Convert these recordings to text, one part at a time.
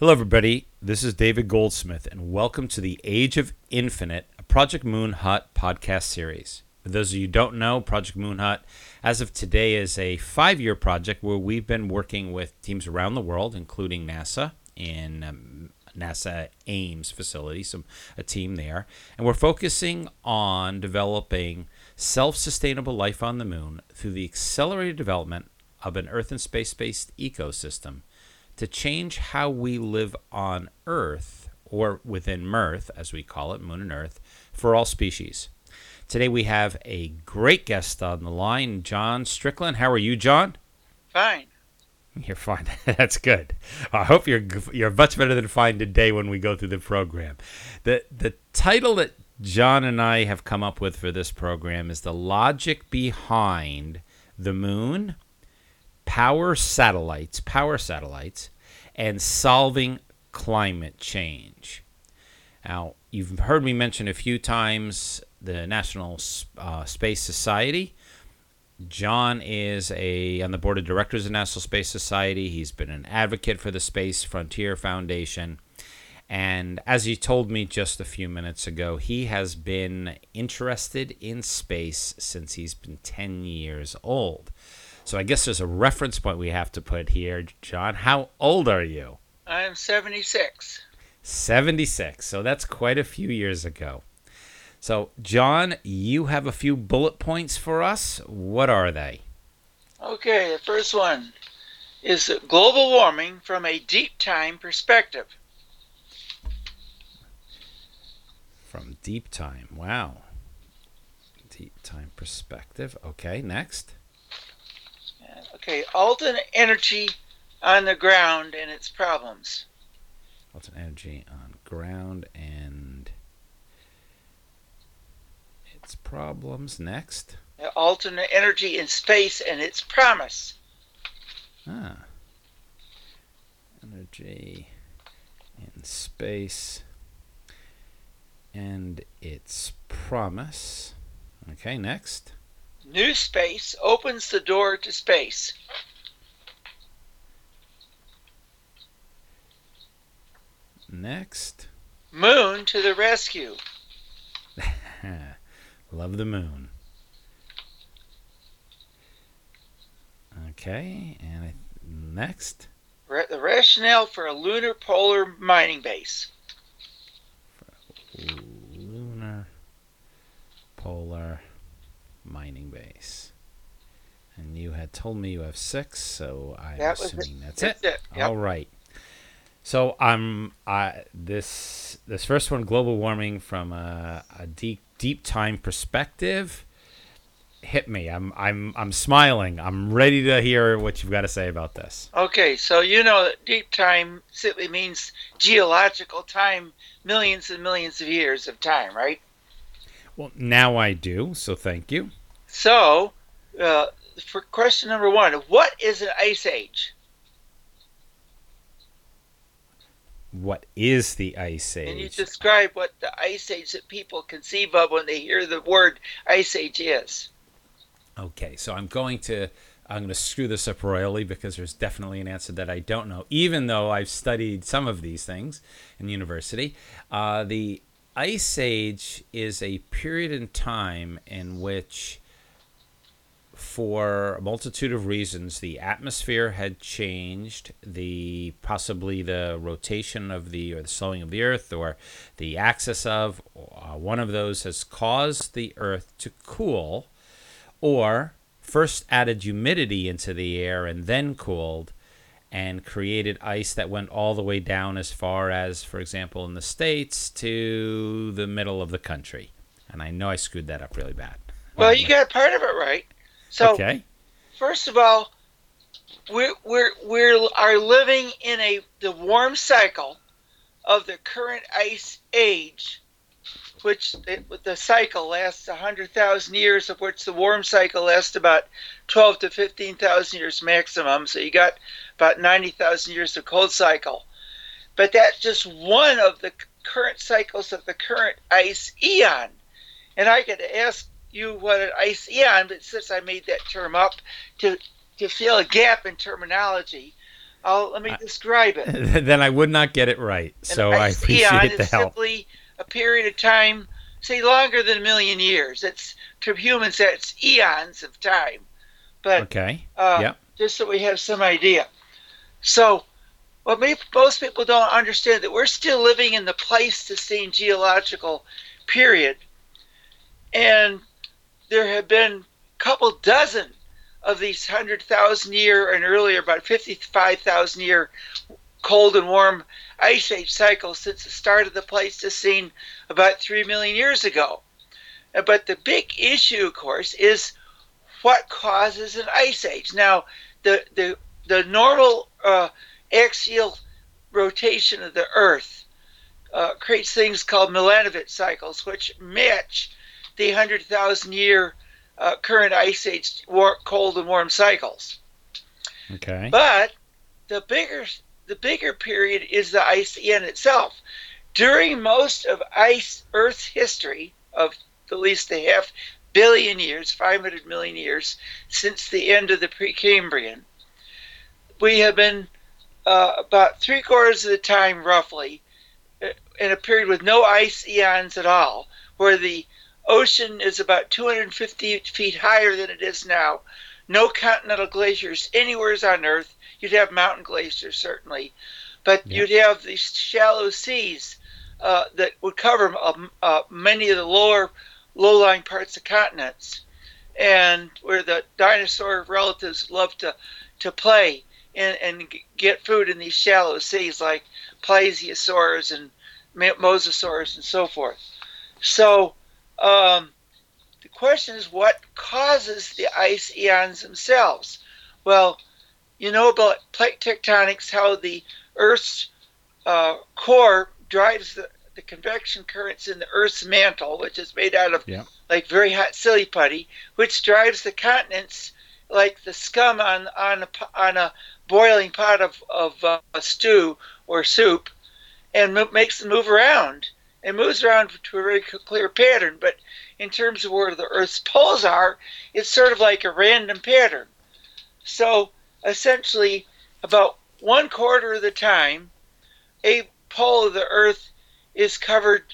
Hello, everybody. This is David Goldsmith, and welcome to the Age of Infinite, a Project Moon Hut podcast series. For those of you who don't know, Project Moon Hut, as of today, is a 5-year project where we've been working with teams around the world, including NASA in NASA Ames facility, a team there. And we're focusing on developing self-sustainable life on the moon through the accelerated development of an Earth and space-based ecosystem to change how we live on Earth, or within Mirth, as we call it, Moon and Earth, for all species. Today we have a great guest on the line, John Strickland. How are you, John? Fine. You're fine. That's good. I hope you're much better than fine today when we go through the program. The title that John and I have come up with for this program is The Logic Behind the Moon, Power Satellites, and Solving Climate Change. Now, you've heard me mention a few times the National Space Society. John is on the board of directors of National Space Society. He's been an advocate for the Space Frontier Foundation. And as he told me just a few minutes ago, he has been interested in space since he's been 10 years old. So I guess there's a reference point we have to put here. John, how old are you? I'm 76. 76. So that's quite a few years ago. So, John, you have a few bullet points for us. What are they? Okay, the first one is global warming from a deep time perspective. From deep time. Wow. Deep time perspective. Okay, next. Okay, alternate energy on the ground and its problems. Alternate energy on ground and its problems. Next. Alternate energy in space and its promise. Ah. Energy in space and its promise. Okay, next. New space opens the door to space. Next. Moon to the rescue. Love the moon. Okay, and next. The rationale for a lunar polar mining base. For lunar polar mining base. And you had told me you have 6, so I'm assuming that's it. Yep. All right. So this first one, global warming from a deep time perspective, hit me. I'm smiling. I'm ready to hear what you've got to say about this. Okay, so you know that deep time simply means geological time, millions and millions of years of time, right? Well, now I do, so thank you. So, for question number 1, what is an ice age? What is the ice age? Can you describe what the ice age that people conceive of when they hear the word ice age is? Okay, so I'm going to screw this up royally because there's definitely an answer that I don't know, even though I've studied some of these things in university. The ice age is a period in time in which, for a multitude of reasons, the atmosphere had changed, possibly the rotation of the slowing of the Earth or the axis of one of those has caused the Earth to cool, or first added humidity into the air and then cooled and created ice that went all the way down as far as, for example, in the States to the middle of the country. And I know I screwed that up really bad. Well, you got part of it right. So, okay. First of all, we are living in the warm cycle of the current ice age, which the cycle lasts 100,000 years, of which the warm cycle lasts about 12 to 15,000 years maximum. So you got about 90,000 years of cold cycle. But that's just one of the current cycles of the current ice eon. And I could ask you what an ice eon, but since I made that term up to fill a gap in terminology, let me describe it. Then I would not get it right. So I appreciate the help. Simply a period of time, say longer than a million years. It's to humans that's eons of time. But okay. Yep. Just so we have some idea. So what most people don't understand that we're still living in the Pleistocene geological period, and there have been a couple dozen of these 100,000-year and earlier, about 55,000-year cold and warm ice age cycles since the start of the Pleistocene about 3 million years ago. But the big issue, of course, is what causes an ice age. Now, the normal axial rotation of the Earth creates things called Milankovitch cycles, which match the 100,000-year current ice age cold and warm cycles. Okay. But the bigger period is the Icean itself. During most of Earth's history of at least the half billion years, 500 million years since the end of the Precambrian, we have been about three-quarters of the time roughly in a period with no ice eons at all, where the ocean is about 250 feet higher than it is now. No continental glaciers anywhere on Earth. You'd have mountain glaciers, certainly. But yeah, you'd have these shallow seas that would cover many of the low-lying parts of continents, and where the dinosaur relatives love to play and get food in these shallow seas, like plesiosaurs and mosasaurs and so forth. So the question is, what causes the ice eons themselves? Well, you know about plate tectonics, how the Earth's core drives the convection currents in the Earth's mantle, which is made out of like very hot silly putty, which drives the continents like the scum on a boiling pot of a stew or soup, and makes them move around. It moves around to a very clear pattern, but in terms of where the Earth's poles are, it's sort of like a random pattern. So essentially, about one quarter of the time, a pole of the Earth is covered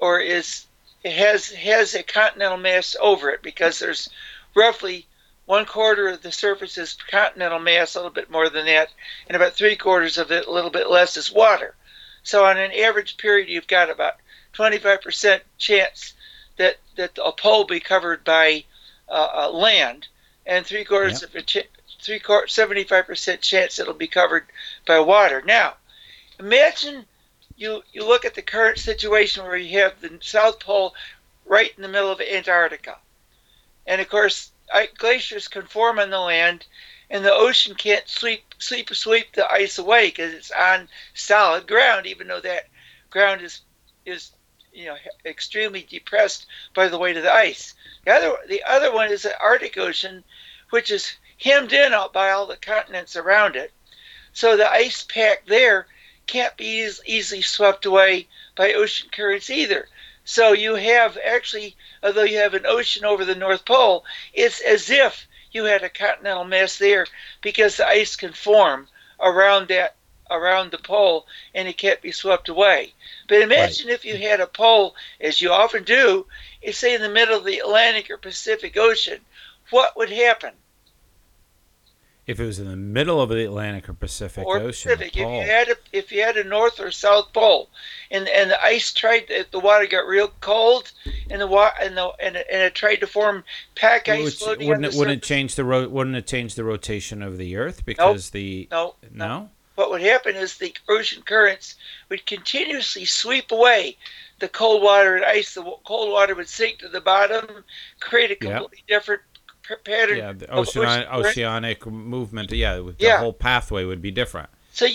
or has a continental mass over it, because there's roughly one quarter of the surface is continental mass, a little bit more than that, and about three quarters of it, a little bit less, is water. So on an average period, you've got about 25% chance that a pole will be covered by land, and three quarters 75% chance it'll be covered by water. Now, imagine you look at the current situation where you have the South Pole right in the middle of Antarctica, and of course glaciers can form on the land, and the ocean can't sweep the ice away because it's on solid ground, even though that ground is extremely depressed by the weight of the ice. The other one is the Arctic Ocean, which is hemmed in by all the continents around it, so the ice pack there can't be easily swept away by ocean currents either. So you have actually, although you have an ocean over the North Pole, it's as if you had a continental mass there, because the ice can form around the pole and it can't be swept away. But imagine if you had a pole, as you often do, say in the middle of the Atlantic or Pacific Ocean, what would happen? If it was in the middle of the Atlantic or Pacific Ocean. If you had a north or south pole, and the ice tried, the water got real cold, and it tried to form pack ice floating on the surface. Wouldn't it change the rotation of the Earth? What would happen is the ocean currents would continuously sweep away the cold water and ice. The cold water would sink to the bottom, create a completely different pattern. Yeah, the oceanic movement. Yeah, the whole pathway would be different. So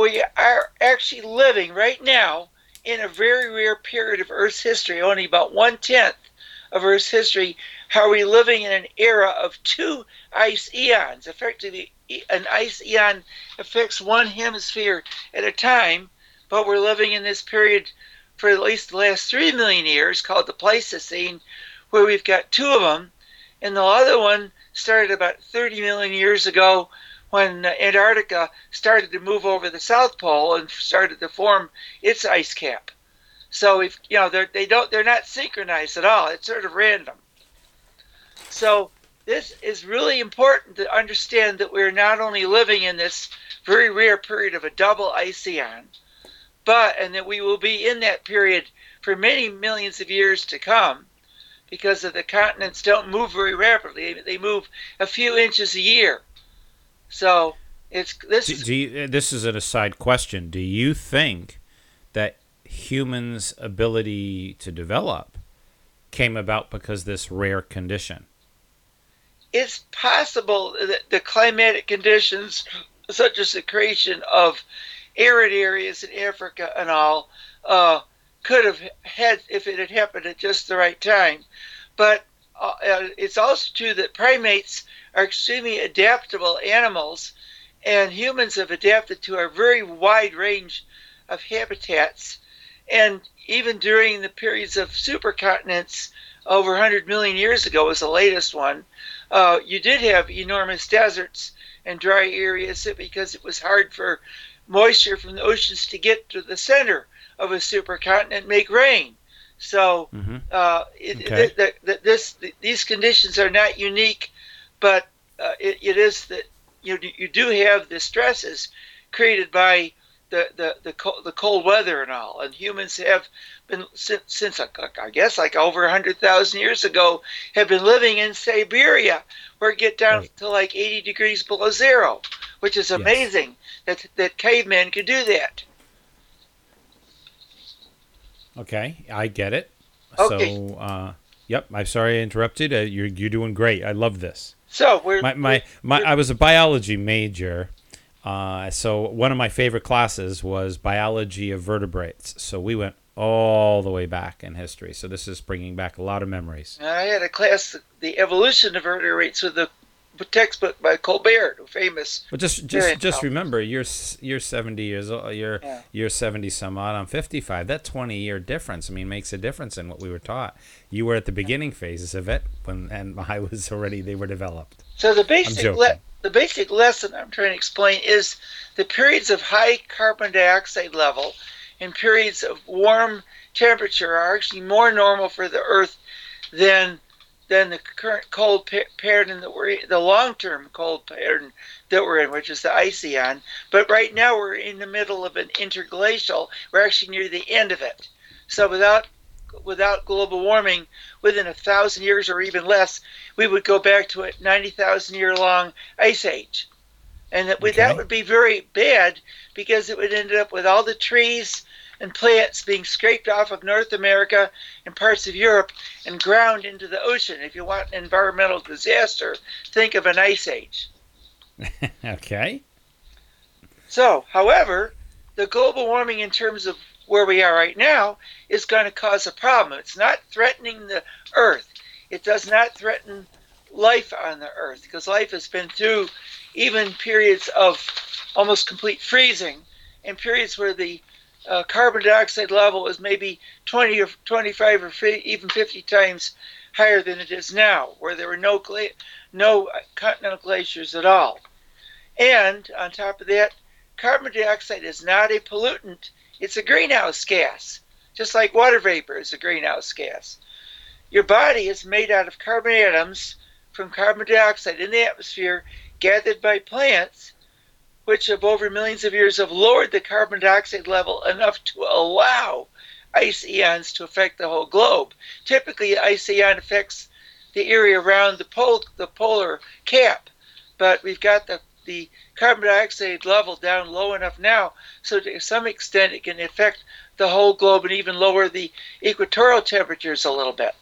we are actually living right now in a very rare period of Earth's history. Only about 1/10 of Earth's history. How are we living in an era of two ice eons? Effectively, an ice eon affects one hemisphere at a time, but we're living in this period for at least the last 3 million years, called the Pleistocene, where we've got two of them. And the other one started about 30 million years ago when Antarctica started to move over the South Pole and started to form its ice cap. So if you know they're not synchronized at all. It's sort of random. So this is really important to understand that we're not only living in this very rare period of a double iceon, but and that we will be in that period for many millions of years to come, because the continents don't move very rapidly. They move a few inches a year. So it's this. This is an aside question. Do you think that humans' ability to develop came about because this rare condition? It's possible that the climatic conditions, such as the creation of arid areas in Africa and all, could have had if it had happened at just the right time. But it's also true that primates are extremely adaptable animals, and humans have adapted to a very wide range of habitats. And even during the periods of supercontinents over 100 million years ago was the latest one, you did have enormous deserts and dry areas because it was hard for moisture from the oceans to get to the center of a supercontinent and make rain. So these conditions are not unique, but it is that you do have the stresses created by the cold weather and all, and humans have been since I guess like over 100,000 years ago have been living in Siberia, where it get down to like 80 degrees below zero, which is amazing that cavemen could do that. Okay, I get it. Okay. So, I'm sorry I interrupted. You're doing great. I love this. So we're I was a biology major. So one of my favorite classes was biology of vertebrates. So we went all the way back in history. So this is bringing back a lot of memories. I had a class, the evolution of vertebrates, with the textbook by Colbert, a famous. Well, just remember, you're 70 years old. You're 70 some odd. I'm 55. That 20-year difference, I mean, makes a difference in what we were taught. You were at the beginning phases of it, and I was already. They were developed. So the basic. The basic lesson I'm trying to explain is the periods of high carbon dioxide level and periods of warm temperature are actually more normal for the Earth than the current cold pattern that we're in, the long-term cold pattern that we're in, which is the Iceon. But right now we're in the middle of an interglacial. We're actually near the end of it. So without global warming, within 1,000 years or even less, we would go back to a 90,000-year-long ice age. And that would be very bad, because it would end up with all the trees and plants being scraped off of North America and parts of Europe and ground into the ocean. If you want an environmental disaster, think of an ice age. Okay. So, however, the global warming in terms of where we are right now is going to cause a problem. It's not threatening the Earth. It does not threaten life on the Earth, because life has been through even periods of almost complete freezing and periods where the carbon dioxide level is maybe 20 or 25 or 50, even 50 times higher than it is now, where there were no continental glaciers at all. And on top of that, carbon dioxide is not a pollutant. It's a greenhouse gas, just like water vapor is a greenhouse gas. Your body is made out of carbon atoms from carbon dioxide in the atmosphere gathered by plants, which have over millions of years have lowered the carbon dioxide level enough to allow ice eons to affect the whole globe. Typically, ice eon affects the area around the polar cap, but we've got the carbon dioxide level down low enough now, so to some extent it can affect the whole globe and even lower the equatorial temperatures a little bit.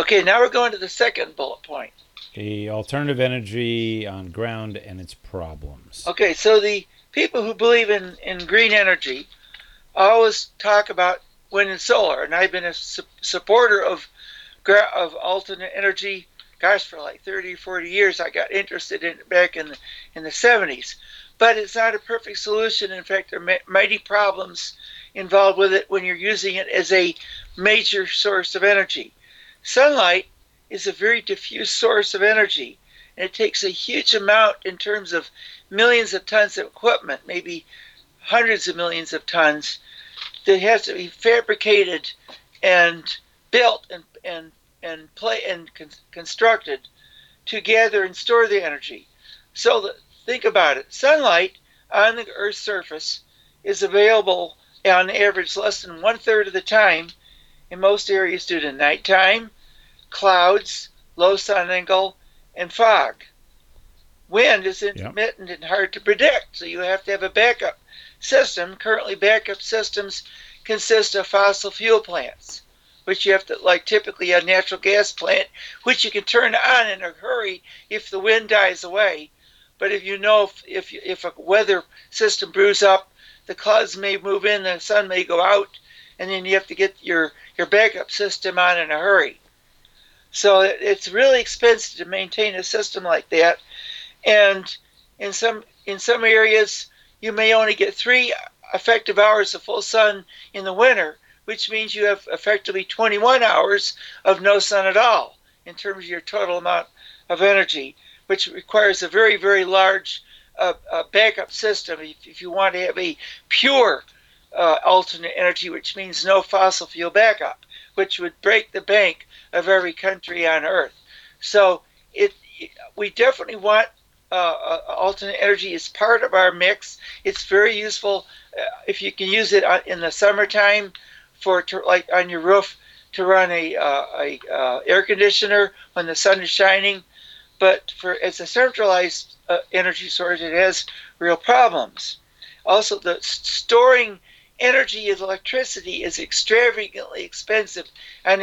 Okay, now we're going to the second bullet point. The alternative energy on ground and its problems. Okay, so the people who believe in green energy always talk about wind and solar, and I've been a supporter of alternate energy. Gosh, for like 30 or 40 years, I got interested in it back in the 70s. But it's not a perfect solution. In fact, there are mighty problems involved with it when you're using it as a major source of energy. Sunlight is a very diffuse source of energy. It takes a huge amount in terms of millions of tons of equipment, maybe hundreds of millions of tons, that has to be fabricated and built and constructed to gather and store the energy. So think about it. Sunlight on the Earth's surface is available on average less than 1/3 of the time in most areas due to nighttime, clouds, low sun angle, and fog. Wind is intermittent and hard to predict, so you have to have a backup system. Currently, backup systems consist of fossil fuel plants, which you have to, like typically a natural gas plant, which you can turn on in a hurry if the wind dies away. But if you know if a weather system brews up, the clouds may move in, the sun may go out, and then you have to get your backup system on in a hurry. So it's really expensive to maintain a system like that, and in some areas you may only get 3 effective hours of full sun in the winter, which means you have effectively 21 hours of no sun at all in terms of your total amount of energy, which requires a very, very large backup system if you want to have a pure alternate energy, which means no fossil fuel backup, which would break the bank of every country on Earth. So we definitely want alternate energy as part of our mix. It's very useful if you can use it in the summertime like on your roof to run a air conditioner when the sun is shining. But as a centralized energy source, it has real problems. Also, the storing energy as electricity is extravagantly expensive. I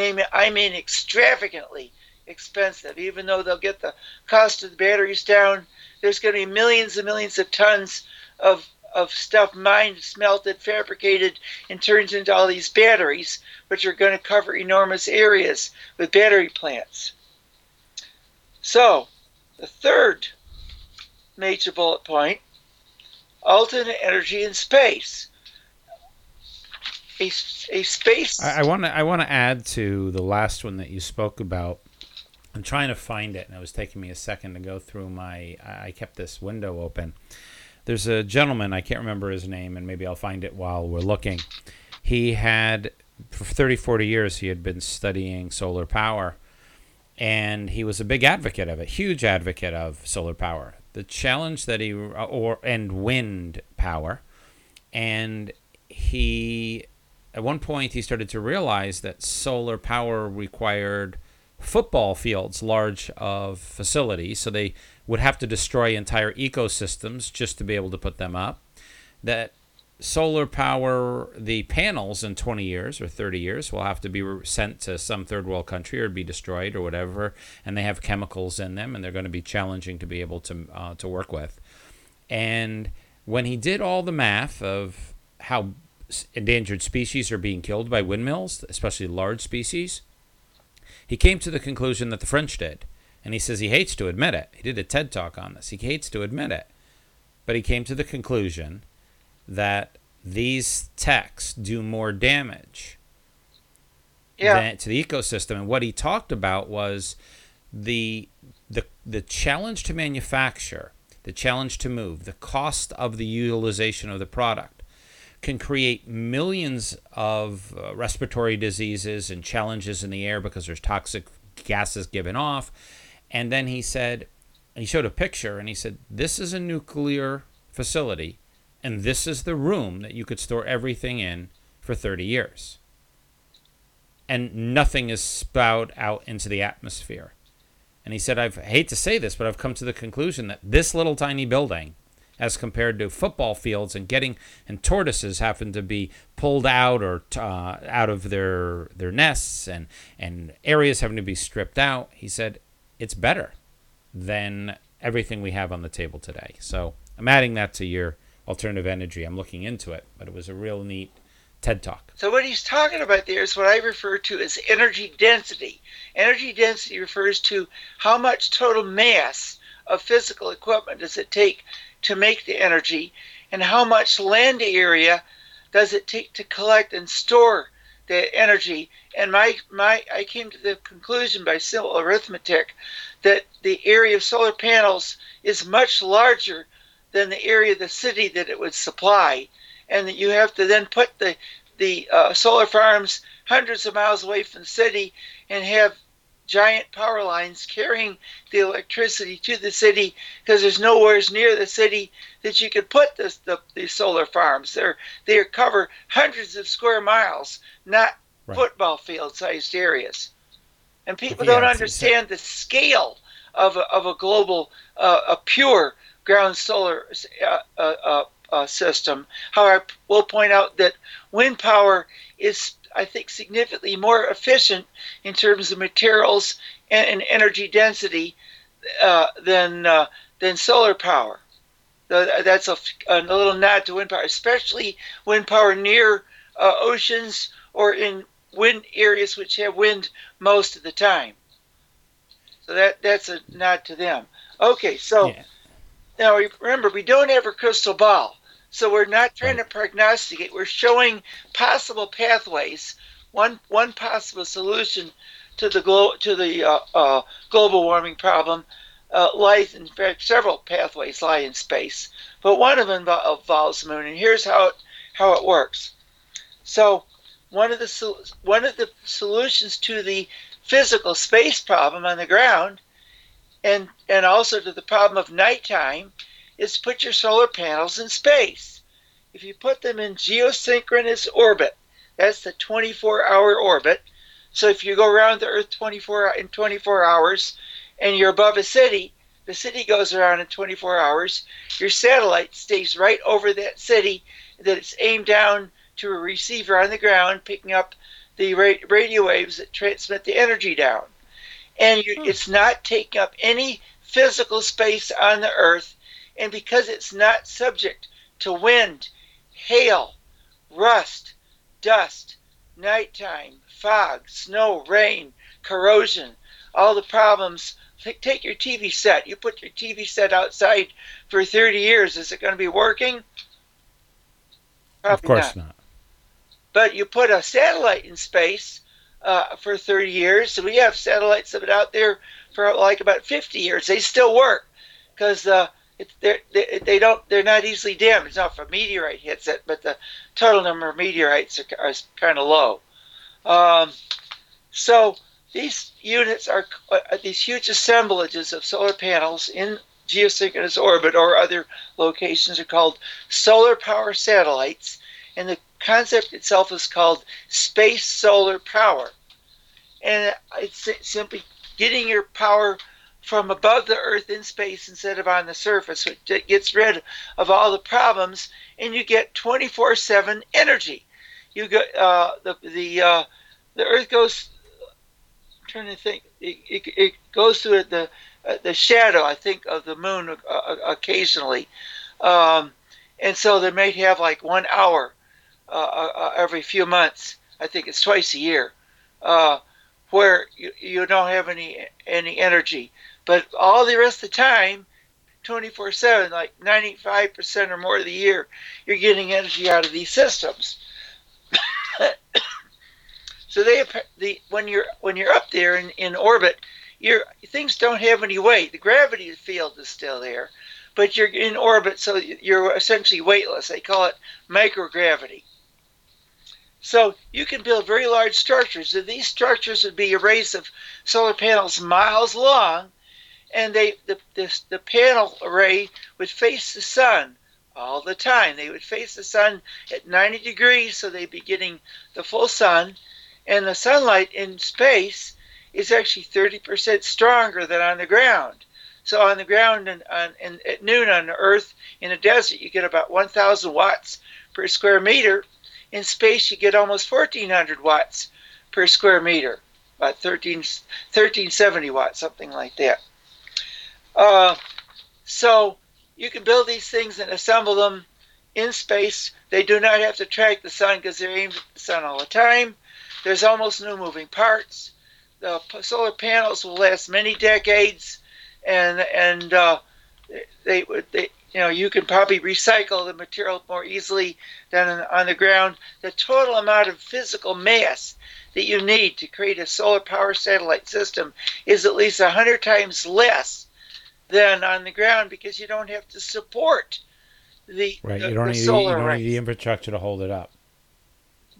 mean extravagantly expensive. Even though they'll get the cost of the batteries down, there's going to be millions and millions of tons of stuff mined, smelted, fabricated, and turned into all these batteries, which are going to cover enormous areas with battery plants. So, the third major bullet point, alternate energy in space. A space... I want to add to the last one that you spoke about. I'm trying to find it, and it was taking me a second to go through my... I kept this window open. There's a gentleman, I can't remember his name, and maybe I'll find it while we're looking. He had, for 30, 40 years, he had been studying solar power, and he was a big advocate of it, huge advocate of solar power. The challenge that and wind power, and he... At one point, he started to realize that solar power required football fields large of facilities, so they would have to destroy entire ecosystems just to be able to put them up. That solar power, the panels in 20 years or 30 years will have to be sent to some third world country or be destroyed or whatever, and they have chemicals in them, and they're going to be challenging to be able to work with. And when he did all the math of how endangered species are being killed by windmills, especially large species, he came to the conclusion that the French did. And he says he hates to admit it. He did a TED Talk on this. He hates to admit it. But he came to the conclusion that these techs do more damage to the ecosystem. And what he talked about was the challenge to manufacture, the challenge to move, the cost of the utilization of the product, can create millions of respiratory diseases and challenges in the air because there's toxic gases given off. And then he said, he showed a picture, and he said, this is a nuclear facility, and this is the room that you could store everything in for 30 years. And nothing is spouted out into the atmosphere. And he said, I hate to say this, but I've come to the conclusion that this little tiny building, as compared to football fields and tortoises happen to be pulled out or out of their nests and areas having to be stripped out. He said, it's better than everything we have on the table today. So I'm adding that to your alternative energy. I'm looking into it, but it was a real neat TED Talk. So what he's talking about there is what I refer to as energy density. Energy density refers to how much total mass of physical equipment does it take to make the energy, and how much land area does it take to collect and store the energy. And I came to the conclusion by simple arithmetic that the area of solar panels is much larger than the area of the city that it would supply, and that you have to then put the solar farms hundreds of miles away from the city and have giant power lines carrying the electricity to the city, because there's nowhere near the city that you could put the solar farms. They cover hundreds of square miles, not right. Football field-sized areas. And people don't understand the scale of a global, a pure ground solar system. However, I will point out that wind power is, I think, significantly more efficient in terms of materials and energy density than solar power. That's a little nod to wind power, especially wind power near oceans or in wind areas which have wind most of the time. So that's a nod to them. Okay, so now remember, we don't have a crystal ball. So we're not trying to prognosticate. We're showing possible pathways, one possible solution to the global warming problem. Lies, in fact, several pathways lie in space, but one of them involves the moon. And here's how it works. So one of the solutions to the physical space problem on the ground, and also to the problem of nighttime, is put your solar panels in space. If you put them in geosynchronous orbit, that's the 24-hour orbit. So if you go around the Earth 24 hours and you're above a city, the city goes around in 24 hours, your satellite stays right over that city that it's aimed down to a receiver on the ground, picking up the radio waves that transmit the energy down. And it's not taking up any physical space on the Earth. And because it's not subject to wind, hail, rust, dust, nighttime, fog, snow, rain, corrosion, all the problems. Take your TV set. You put your TV set outside for 30 years. Is it going to be working? Probably not. Of course not. But you put a satellite in space for 30 years. So we have satellites that have been out there for like about 50 years. They still work because they're not easily damaged. Now, if a meteorite hits it, but the total number of meteorites are kind of low. So these units are these huge assemblages of solar panels in geosynchronous orbit or other locations are called solar power satellites, and the concept itself is called space solar power. And it's simply getting your power from above the Earth in space instead of on the surface, which gets rid of all the problems, and you get 24/7 energy. You get the Earth goes. I'm trying to think. It goes through the shadow, I think, of the moon occasionally, and so they may have like 1 hour every few months. I think it's twice a year, where you don't have any energy. But all the rest of the time, 24/7, like 95% or more of the year, you're getting energy out of these systems. So when you're up there in orbit, things don't have any weight. The gravity field is still there, but you're in orbit, so you're essentially weightless. They call it microgravity. So you can build very large structures, and these structures would be a race of solar panels miles long, and the panel array would face the sun all the time. They would face the sun at 90 degrees, so they'd be getting the full sun, and the sunlight in space is actually 30% stronger than on the ground. So on the ground and at noon on the Earth in a desert, you get about 1,000 watts per square meter. In space, you get almost 1,400 watts per square meter, about 1,370 watts, something like that. So you can build these things and assemble them in space. They do not have to track the sun because they're aimed at the sun all the time. There's almost no moving parts. The solar panels will last many decades, and they you know, you can probably recycle the material more easily than on the ground. The total amount of physical mass that you need to create a solar power satellite system is at least 100 times less than on the ground, because you don't have to support the right. You don't need the infrastructure to hold it up.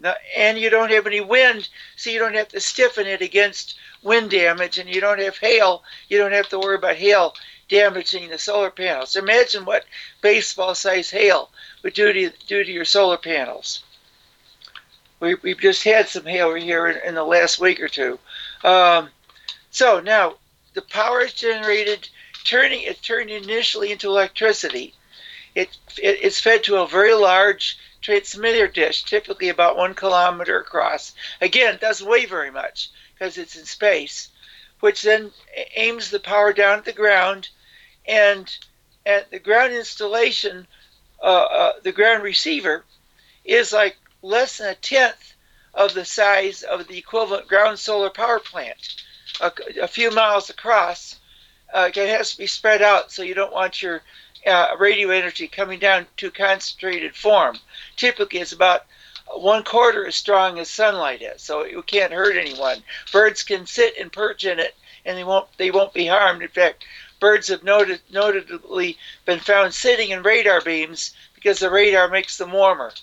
No, and you don't have any wind, so you don't have to stiffen it against wind damage, and you don't have hail. You don't have to worry about hail damaging the solar panels. Imagine what baseball-sized hail would do to your solar panels. We've just had some hail here in the last week or two. So now the power is generated, turned initially into electricity. It's fed to a very large transmitter dish, typically about 1 kilometer across. Again, it doesn't weigh very much because it's in space, which then aims the power down at the ground, and at the ground installation, the ground receiver is like less than 1/10 of the size of the equivalent ground solar power plant, a few miles across. It has to be spread out, so you don't want your radio energy coming down to concentrated form. Typically, it's about 1/4 as strong as sunlight is, so you can't hurt anyone. Birds can sit and perch in it, and they won't be harmed. In fact, birds have notably been found sitting in radar beams because the radar makes them warmer.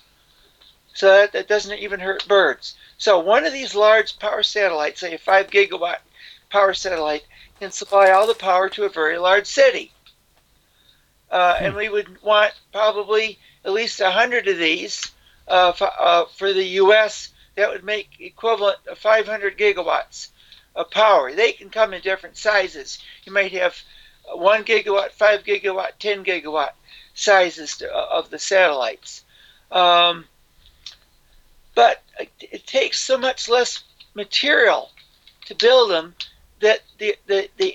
So that doesn't even hurt birds. So one of these large power satellites, say a 5-gigawatt power satellite, can supply all the power to a very large city. And we would want probably at least 100 of these for the U.S. That would make equivalent of 500 gigawatts of power. They can come in different sizes. You might have 1 gigawatt, 5 gigawatt, 10 gigawatt sizes of the satellites. But it takes so much less material to build them that the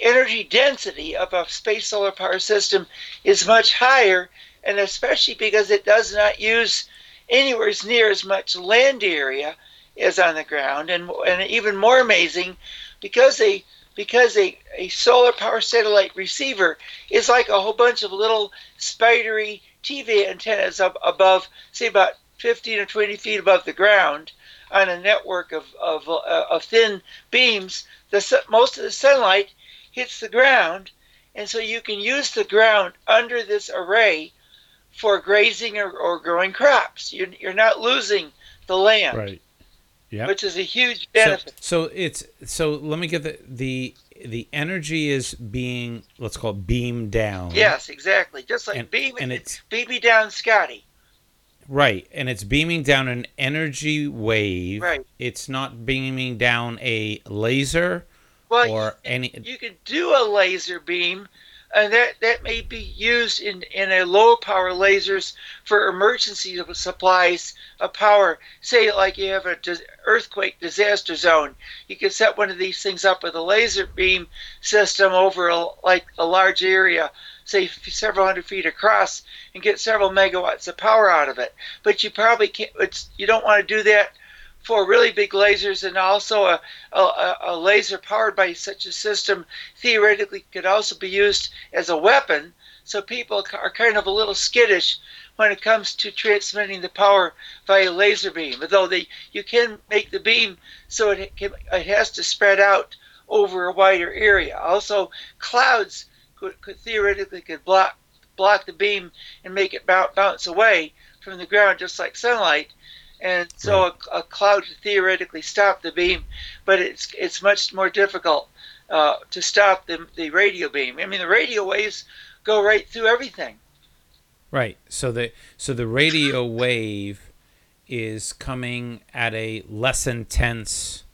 energy density of a space solar power system is much higher, and especially because it does not use anywhere near as much land area as on the ground. And even more amazing, because a solar power satellite receiver is like a whole bunch of little spidery TV antennas up above, say about 15 or 20 feet above the ground, on a network of thin beams, most of the sunlight hits the ground, and so you can use the ground under this array for grazing or growing crops. You're not losing the land, right? Yeah, which is a huge benefit. So let me get the energy is being, let's call it, beamed down. Yes, exactly. Just like beaming down, Scotty. Right, and it's beaming down an energy wave. Right. It's not beaming down a laser You could do a laser beam, and that may be used in a low-power lasers for emergency supplies of power. Say, like you have an earthquake disaster zone. You could set one of these things up with a laser beam system over a large area, say several hundred feet across, and get several megawatts of power out of it. But you probably can't. You don't want to do that for really big lasers, and also a laser powered by such a system theoretically could also be used as a weapon. So people are kind of a little skittish when it comes to transmitting the power via laser beam, although you can make the beam so it has to spread out over a wider area. Also, clouds could theoretically block the beam and make it bounce away from the ground, just like sunlight. And so a cloud could theoretically stop the beam, but it's much more difficult to stop the radio beam. I mean, the radio waves go right through everything. Right. So the radio wave is coming at a less intense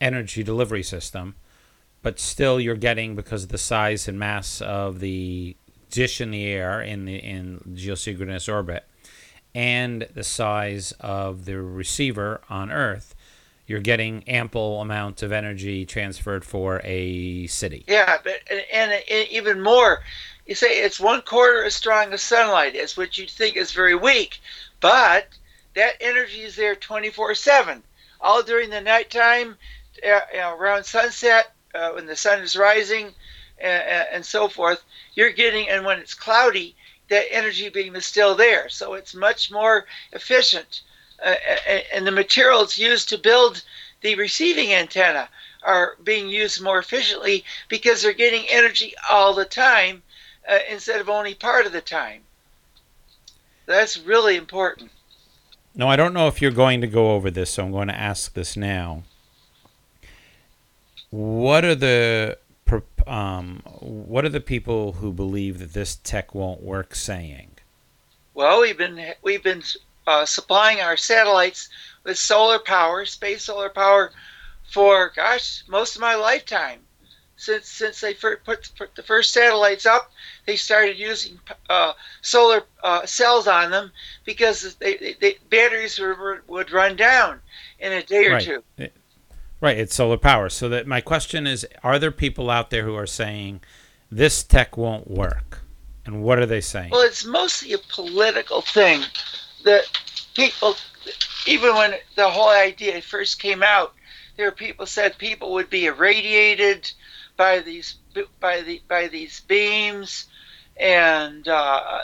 energy delivery system. But still, you're getting, because of the size and mass of the dish in the air in geosynchronous orbit, and the size of the receiver on Earth, you're getting ample amounts of energy transferred for a city. Yeah, but and even more, you say it's 1/4 as strong as sunlight is, which you'd think is very weak, but that energy is there 24/7, all during the nighttime, around sunset. When the sun is rising and so forth, you're getting, and when it's cloudy, that energy beam is still there. So it's much more efficient. And the materials used to build the receiving antenna are being used more efficiently because they're getting energy all the time instead of only part of the time. That's really important. Now, I don't know if you're going to go over this, so I'm going to ask this now. What are the people who believe that this tech won't work saying? Well, we've been supplying our satellites with solar power, space solar power, for gosh, most of my lifetime. Since they put the first satellites up, they started using solar cells on them because the batteries would run down in a day or two. Right, it's solar power. So that my question is, are there people out there who are saying this tech won't work? And what are they saying? Well, it's mostly a political thing. That people, even when the whole idea first came out, there were people said people would be irradiated by these beams, and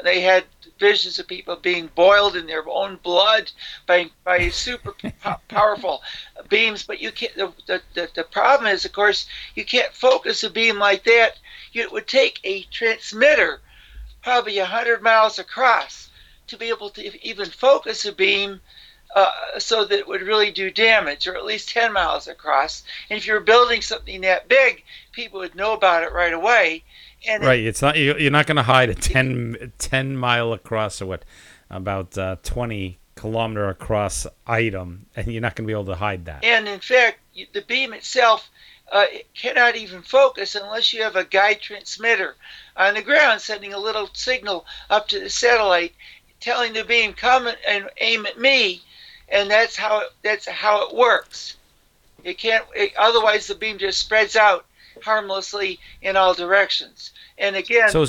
they had visions of people being boiled in their own blood by super powerful beams. But you can't. The problem is, of course, you can't focus a beam like that. It would take a transmitter, probably 100 miles across, to be able to even focus a beam. So that it would really do damage, or at least 10 miles across. And if you're building something that big, people would know about it right away. And right, it's not you're not going to hide a 10 mile across, or what, about 20 kilometer across item, and you're not going to be able to hide that. And in fact, the beam itself it cannot even focus unless you have a guide transmitter on the ground sending a little signal up to the satellite, telling the beam, come and aim at me. And that's how it works. It can't. Otherwise, the beam just spreads out harmlessly in all directions. And again, so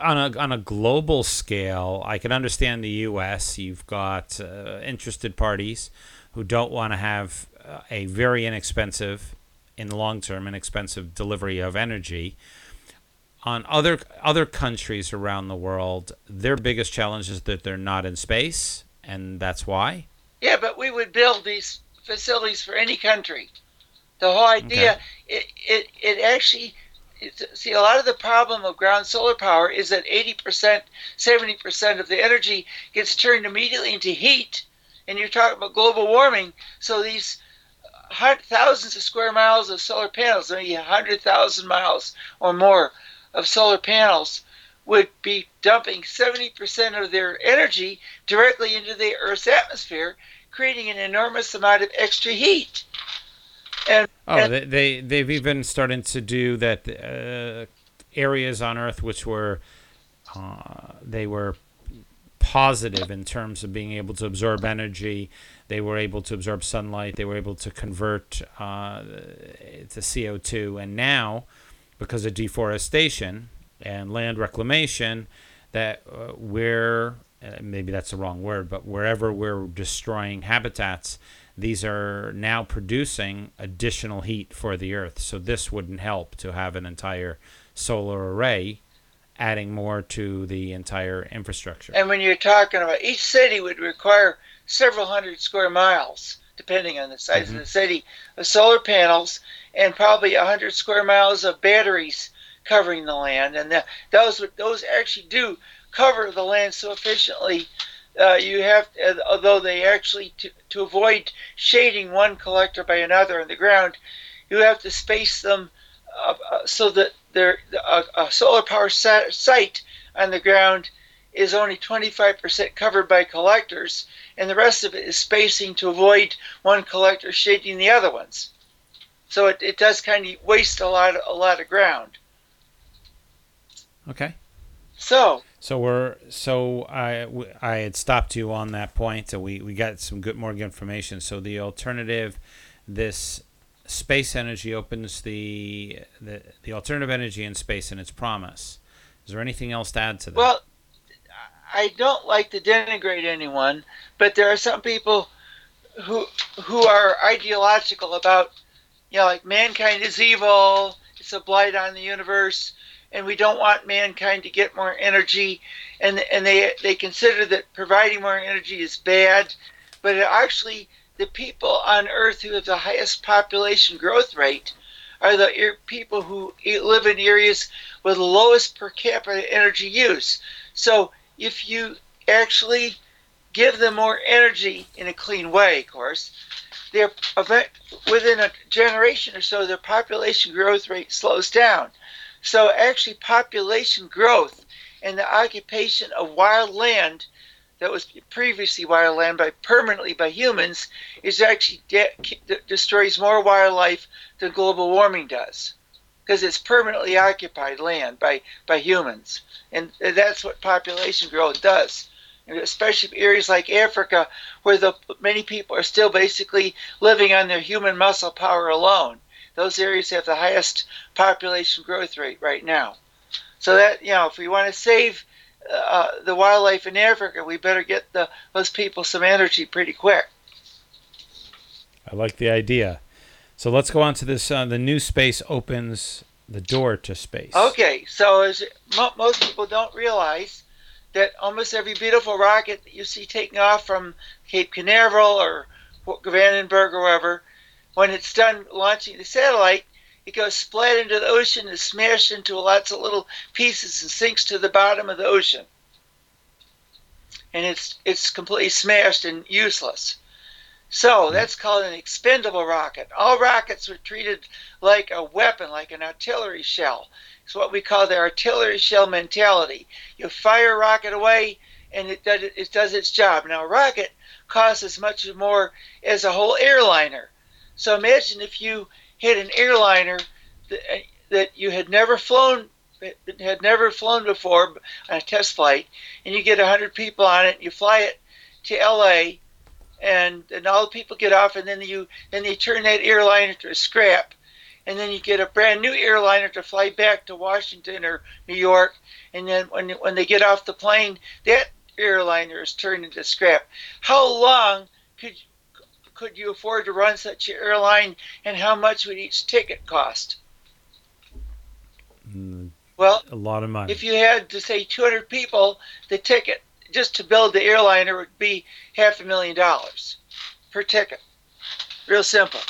on a global scale, I can understand the U.S. You've got interested parties who don't want to have a very inexpensive, in the long term, inexpensive delivery of energy. On other countries around the world, their biggest challenge is that they're not in space. And that's why? Yeah, but we would build these facilities for any country. The whole idea, okay. See, a lot of the problem of ground solar power is that 80%, 70% of the energy gets turned immediately into heat, and you're talking about global warming, so these thousands of square miles of solar panels, maybe 100,000 miles or more of solar panels, would be dumping 70% of their energy directly into the Earth's atmosphere, creating an enormous amount of extra heat. They've even started to do that. Areas on Earth which were they were positive in terms of being able to absorb energy, they were able to absorb sunlight, they were able to convert to CO2, and now because of deforestation and land reclamation, that we're maybe that's the wrong word, but wherever we're destroying habitats, these are now producing additional heat for the Earth. So this wouldn't help to have an entire solar array adding more to the entire infrastructure. And when you're talking about, each city would require several hundred square miles, depending on the size of the city, of solar panels, and probably 100 square miles of batteries covering the land, and those actually do cover the land so efficiently. You have, although they actually to avoid shading one collector by another on the ground, you have to space them so that a solar power site on the ground is only 25% covered by collectors, and the rest of it is spacing to avoid one collector shading the other ones. So it does kind of waste a lot of ground. Okay. I had stopped you on that point, so we got some more good information. So the alternative, this space energy opens the alternative energy in space and its promise. Is there anything else to add to that? Well, I don't like to denigrate anyone, but there are some people who are ideological about, you know, like mankind is evil, it's a blight on the universe. and we don't want mankind to get more energy, and they consider that providing more energy is bad, but actually the people on Earth who have the highest population growth rate are the people who live in areas with the lowest per capita energy use. So if you actually give them more energy in a clean way, of course, within a generation or so, their population growth rate slows down. So actually population growth and the occupation of wild land that was previously wild land permanently by humans is actually destroys more wildlife than global warming does, because it's permanently occupied land by humans. And that's what population growth does, especially areas like Africa, where many people are still basically living on their human muscle power alone. Those areas have the highest population growth rate right now. So that, if we want to save the wildlife in Africa, we better get those people some energy pretty quick. I like the idea. So let's go on to this. The new space opens the door to space. Okay, so as most people don't realize, that almost every beautiful rocket that you see taking off from Cape Canaveral or Vandenberg or wherever, when it's done launching the satellite, it goes splat into the ocean and smashed into lots of little pieces and sinks to the bottom of the ocean. And it's completely smashed and useless. So that's called an expendable rocket. All rockets were treated like a weapon, like an artillery shell. It's what we call the artillery shell mentality. You fire a rocket away, and it does its job. Now, a rocket costs as much or more as a whole airliner. So imagine if you had an airliner that you had never flown before on a test flight, and you get 100 people on it, and you fly it to L.A., and all the people get off, and then they turn that airliner to a scrap, and then you get a brand new airliner to fly back to Washington or New York, and then when they get off the plane, that airliner is turned into scrap. How long could you afford to run such an airline, and how much would each ticket cost? Well, a lot of money. If you had to say 200 people, the ticket just to build the airliner would be $500,000 per ticket. Real simple.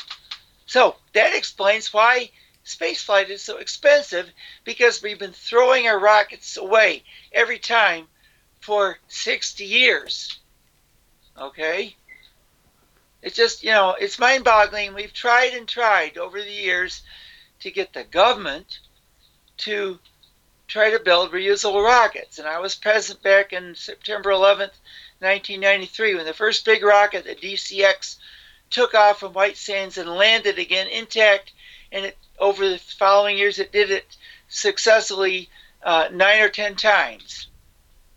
So that explains why spaceflight is so expensive, because we've been throwing our rockets away every time for 60 years. Okay? It's just, it's mind-boggling. We've tried and tried over the years to get the government to try to build reusable rockets. And I was present back in September 11th, 1993, when the first big rocket, the DCX, took off from White Sands and landed again intact, and over the following years it did it successfully 9 or 10 times,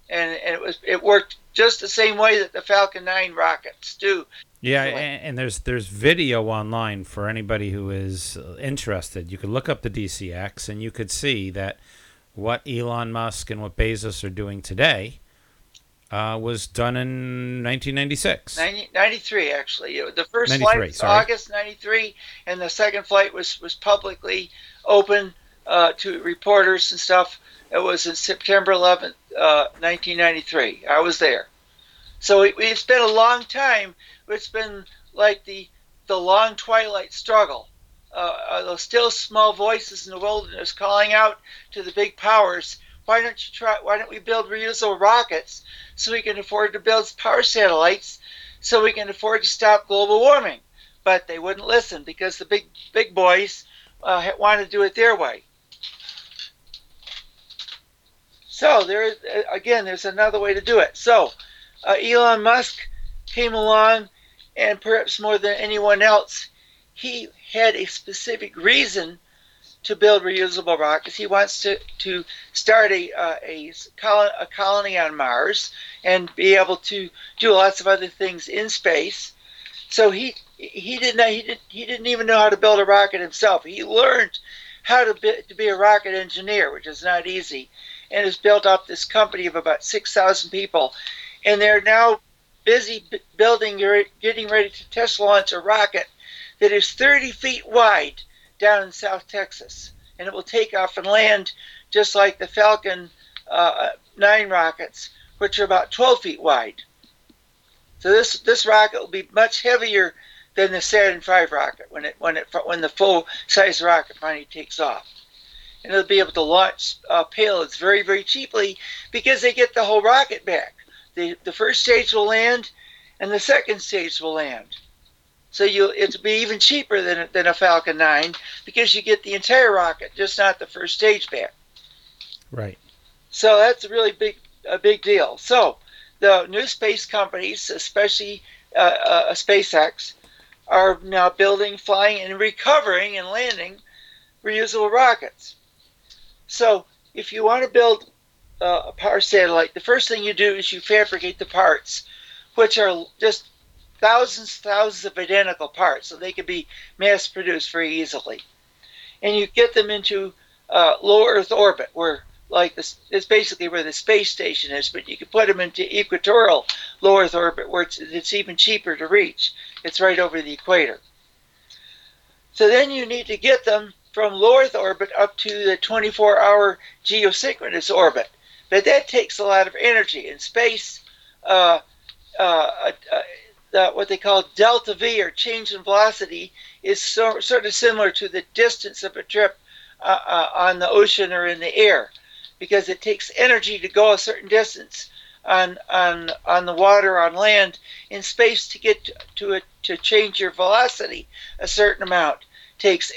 and it worked just the same way that the Falcon 9 rockets do. Yeah, and there's video online for anybody who is interested. You could look up the DCX, and you could see that what Elon Musk and what Bezos are doing today was done in 1996. 93, actually. The first flight was August 93, and the second flight was publicly open to reporters and stuff. It was in September 11th, 1993. I was there. So it's been a long time. It's been like the long twilight struggle. Those still small voices in the wilderness calling out to the big powers, why don't we build reusable rockets so we can afford to build power satellites so we can afford to stop global warming? But they wouldn't listen, because the big boys want to do it their way. So there's another way to do it. So Elon Musk came along, and perhaps more than anyone else, he had a specific reason to build reusable rockets. He wants to start a colony on Mars and be able to do lots of other things in space. So he didn't even know how to build a rocket himself. He learned how to be a rocket engineer, which is not easy, and has built up this company of about 6,000 people, and they're now busy getting ready to test launch a rocket that is 30 feet wide down in South Texas, and it will take off and land just like the Falcon 9 rockets, which are about 12 feet wide. So this rocket will be much heavier than the Saturn V rocket when the full-size rocket finally takes off. And it'll be able to launch payloads very, very cheaply because they get the whole rocket back. The first stage will land, and the second stage will land. So it'll be even cheaper than a Falcon 9 because you get the entire rocket, just not the first stage back. Right. So that's a really big deal. So the new space companies, especially SpaceX, are now building, flying, and recovering and landing reusable rockets. So if you want to build a power satellite, the first thing you do is you fabricate the parts, which are just thousands of identical parts, so they can be mass produced very easily. And you get them into low Earth orbit, where it's basically where the space station is, but you can put them into equatorial low Earth orbit, where it's even cheaper to reach. It's right over the equator. So then you need to get them from low Earth orbit up to the 24-hour geosynchronous orbit. But that takes a lot of energy. In space, what they call delta V, or change in velocity, is sort of similar to the distance of a trip on the ocean or in the air, because it takes energy to go a certain distance on the water, on land. In space, to get to it, to change your velocity a certain amount takes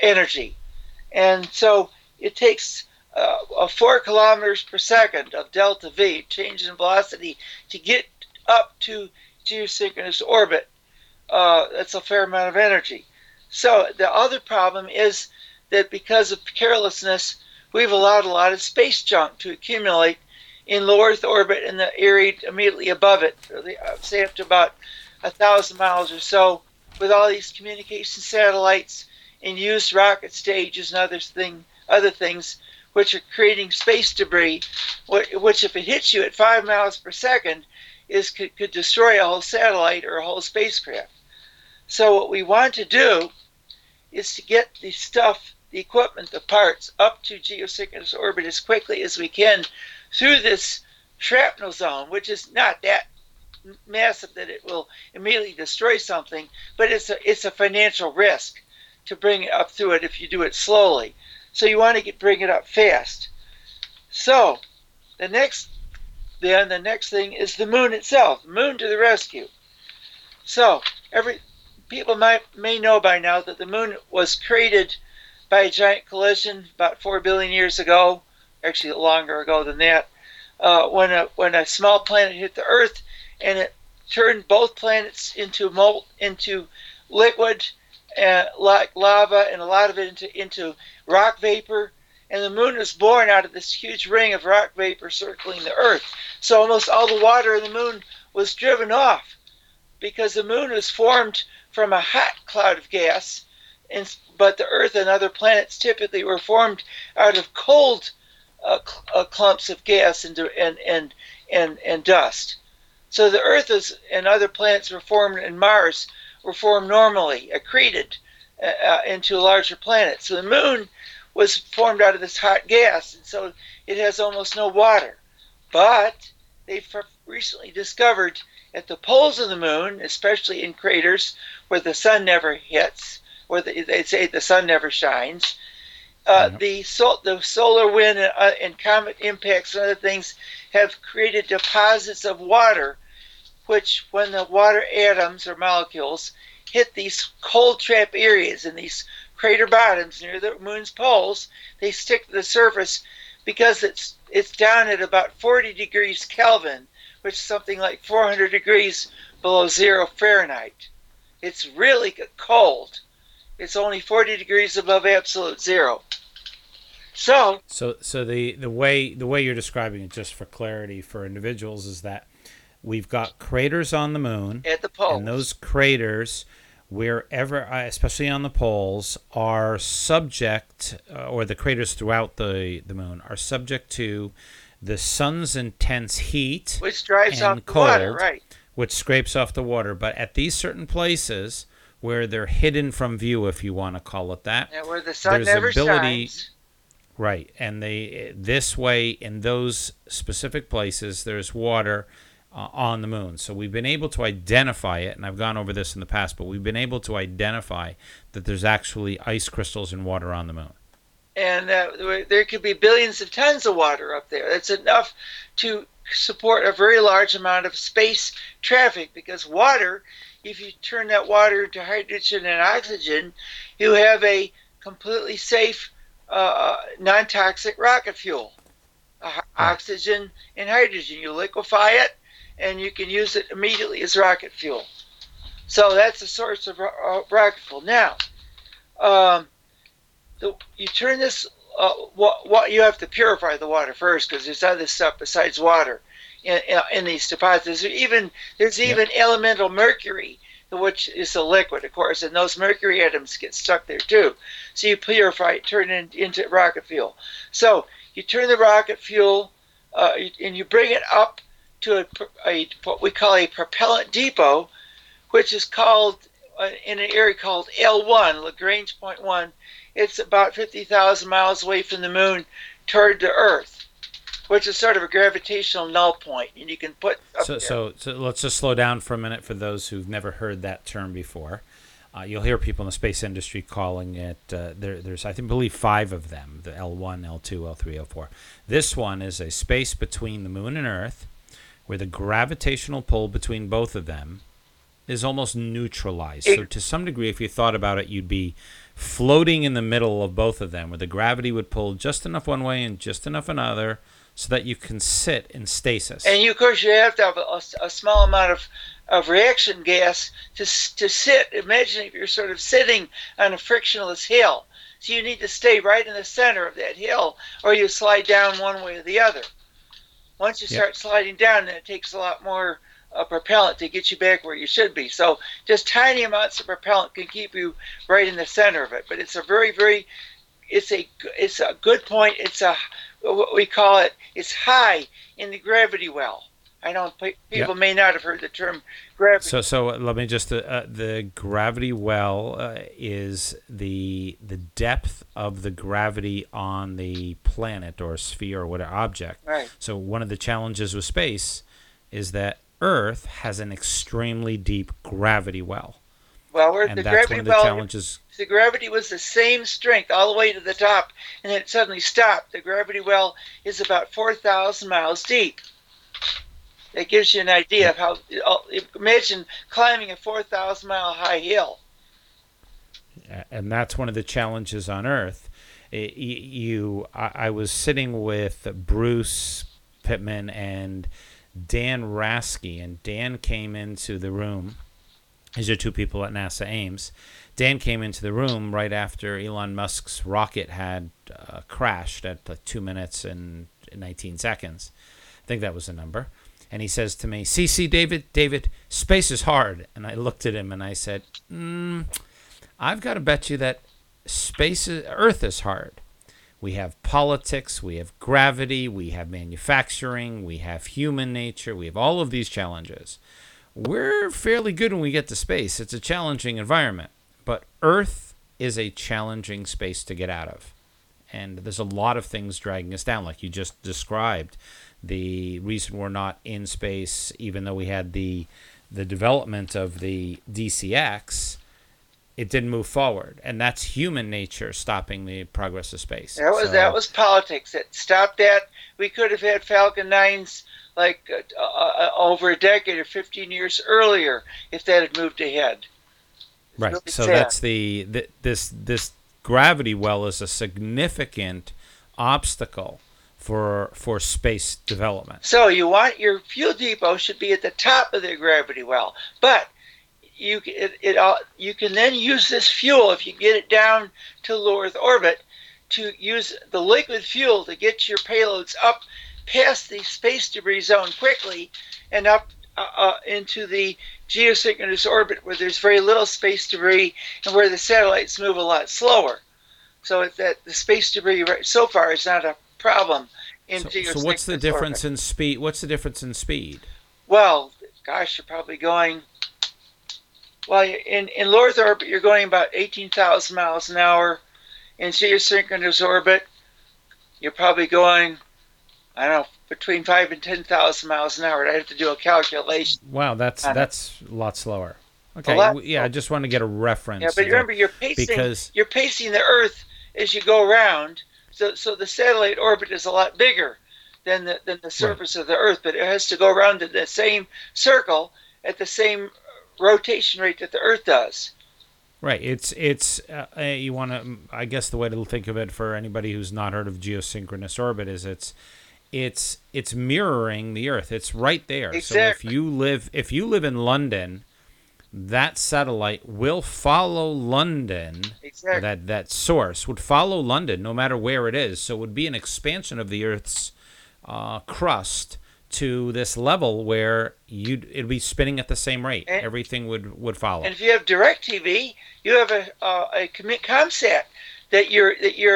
energy. And so it takes 4 kilometers per second of delta V, change in velocity, to get up to geosynchronous orbit. That's a fair amount of energy. So the other problem is that because of carelessness, we've allowed a lot of space junk to accumulate in low Earth orbit and the area immediately above it, say up to about 1,000 miles or so, with all these communication satellites and used rocket stages and other things, which are creating space debris, which if it hits you at 5 miles per second, could destroy a whole satellite or a whole spacecraft. So what we want to do is to get the stuff, the equipment, the parts, up to geosynchronous orbit as quickly as we can through this shrapnel zone, which is not that massive that it will immediately destroy something, but it's a financial risk to bring it up through it if you do it slowly. So you want to bring it up fast. So the next thing is the moon itself. Moon to the rescue. So people may know by now that the moon was created by a giant collision about 4 billion years ago, actually longer ago than that, when a small planet hit the Earth, and it turned both planets into liquid, like lava, and a lot of it into rock vapor. And the moon was born out of this huge ring of rock vapor circling the Earth. So almost all the water in the moon was driven off, because the moon was formed from a hot cloud of gas, but the Earth and other planets typically were formed out of cold clumps of gas and dust. So the Earth and other planets were formed, and Mars were formed normally, accreted into larger planets. So the moon was formed out of this hot gas, and so it has almost no water. But they've recently discovered at the poles of the moon, especially in craters where the sun never hits, where they say the sun never shines, the solar wind and comet impacts and other things have created deposits of water, which when the water atoms or molecules hit these cold trap areas and these crater bottoms near the moon's poles, they stick to the surface, because it's down at about 40 degrees Kelvin, which is something like 400 degrees below zero Fahrenheit. It's really cold. It's only 40 degrees above absolute zero. So the way you're describing it, just for clarity for individuals, is that we've got craters on the moon at the poles, and those craters, wherever, especially on the poles, are subject, or the craters throughout the moon are subject to the sun's intense heat, which drives off the water, right? Which scrapes off the water. But at these certain places, where they're hidden from view, if you want to call it that, yeah, where the sun never shines, Right. And they, this way, in those specific places, there's water on the moon. So we've been able to identify it, and I've gone over this in the past, but we've been able to identify that there's actually ice crystals and water on the moon. And there could be billions of tons of water up there. That's enough to support a very large amount of space traffic, because water, if you turn that water into hydrogen and oxygen, you have a completely safe, non-toxic rocket fuel. Oxygen and hydrogen. You liquefy it, and you can use it immediately as rocket fuel. So that's a source of rocket fuel. Now, you turn this, you have to purify the water first, because there's other stuff besides water in these deposits. There's even elemental mercury, which is a liquid, of course, and those mercury atoms get stuck there too. So you purify it, turn it into rocket fuel. So you turn the rocket fuel and you bring it up to a what we call a propellant depot, which is called, in an area called L1, Lagrange point 1. It's about 50,000 miles away from the moon toward the Earth, which is sort of a gravitational null point, and you can put up there. So let's just slow down for a minute for those who've never heard that term before. You'll hear people in the space industry calling it, there's I believe 5 of them, the L1, L2, L3, L4. This one is a space between the moon and Earth where the gravitational pull between both of them is almost neutralized. So to some degree, if you thought about it, you'd be floating in the middle of both of them, where the gravity would pull just enough one way and just enough another, so that you can sit in stasis. And of course, you have to have a small amount of reaction gas to sit. Imagine if you're sort of sitting on a frictionless hill. So you need to stay right in the center of that hill, or you slide down one way or the other. Once you start sliding down, then it takes a lot more propellant to get you back where you should be. So just tiny amounts of propellant can keep you right in the center of it. But it's a very, very, it's a good point. It's a, what we call it, it's high in the gravity well. I know people may not have heard the term gravity. So let me just, the gravity well is the depth of the gravity on the planet or sphere or whatever object. Right. So one of the challenges with space is that Earth has an extremely deep gravity well. Well, and the that's gravity one of the well, challenges. The gravity was the same strength all the way to the top, and then it suddenly stopped. The gravity well is about 4,000 miles deep. That gives you an idea of how. Imagine climbing a 4,000 mile high hill. And that's one of the challenges on Earth. I was sitting with Bruce Pittman and Dan Rasky, and Dan came into the room. These are two people at NASA Ames. Dan came into the room right after Elon Musk's rocket had crashed at like 2 minutes and 19 seconds. I think that was the number. And he says to me, "CC, David, space is hard." And I looked at him and I said, I've got to bet you that Earth is hard. We have politics, we have gravity, we have manufacturing, we have human nature, we have all of these challenges. We're fairly good when we get to space. It's a challenging environment, but Earth is a challenging space to get out of. And there's a lot of things dragging us down, like you just described. The reason we're not in space, even though we had the development of the DCX, it didn't move forward. And that's human nature stopping the progress of space. That was politics that stopped that. We could have had Falcon 9s like over a decade or 15 years earlier if that had moved ahead. Right. Really so sad. That's this gravity well is a significant obstacle for space development. So you want your fuel depot should be at the top of the gravity well, but you can then use this fuel if you get it down to low Earth orbit to use the liquid fuel to get your payloads up past the space debris zone quickly and up into the geosynchronous orbit where there's very little space debris and where the satellites move a lot slower. So that the space debris so far is not a problem in geosynchronous So what's the difference orbit. In speed? What's the difference in speed? Well, gosh, you're probably going, well, in low Earth orbit, you're going about 18,000 miles an hour. In geosynchronous orbit, you're probably going, I don't know, between 5,000 and 10,000 miles an hour. I have to do a calculation. Wow, that's a lot slower. Okay, yeah, I just want to get a reference. Yeah, but remember, you're pacing the Earth as you go around, so the satellite orbit is a lot bigger than the surface of the Earth, but it has to go around in the same circle at the same rotation rate that the Earth does. Right. It's you want to, I guess the way to think of it for anybody who's not heard of geosynchronous orbit is it's mirroring the Earth. It's right there. Exactly. So if you live in London, that satellite will follow London. Exactly. That source would follow London no matter where it is. So it would be an expansion of the Earth's crust to this level where it'd be spinning at the same rate. And everything would follow. And if you have DirecTV, you have a ComSat that your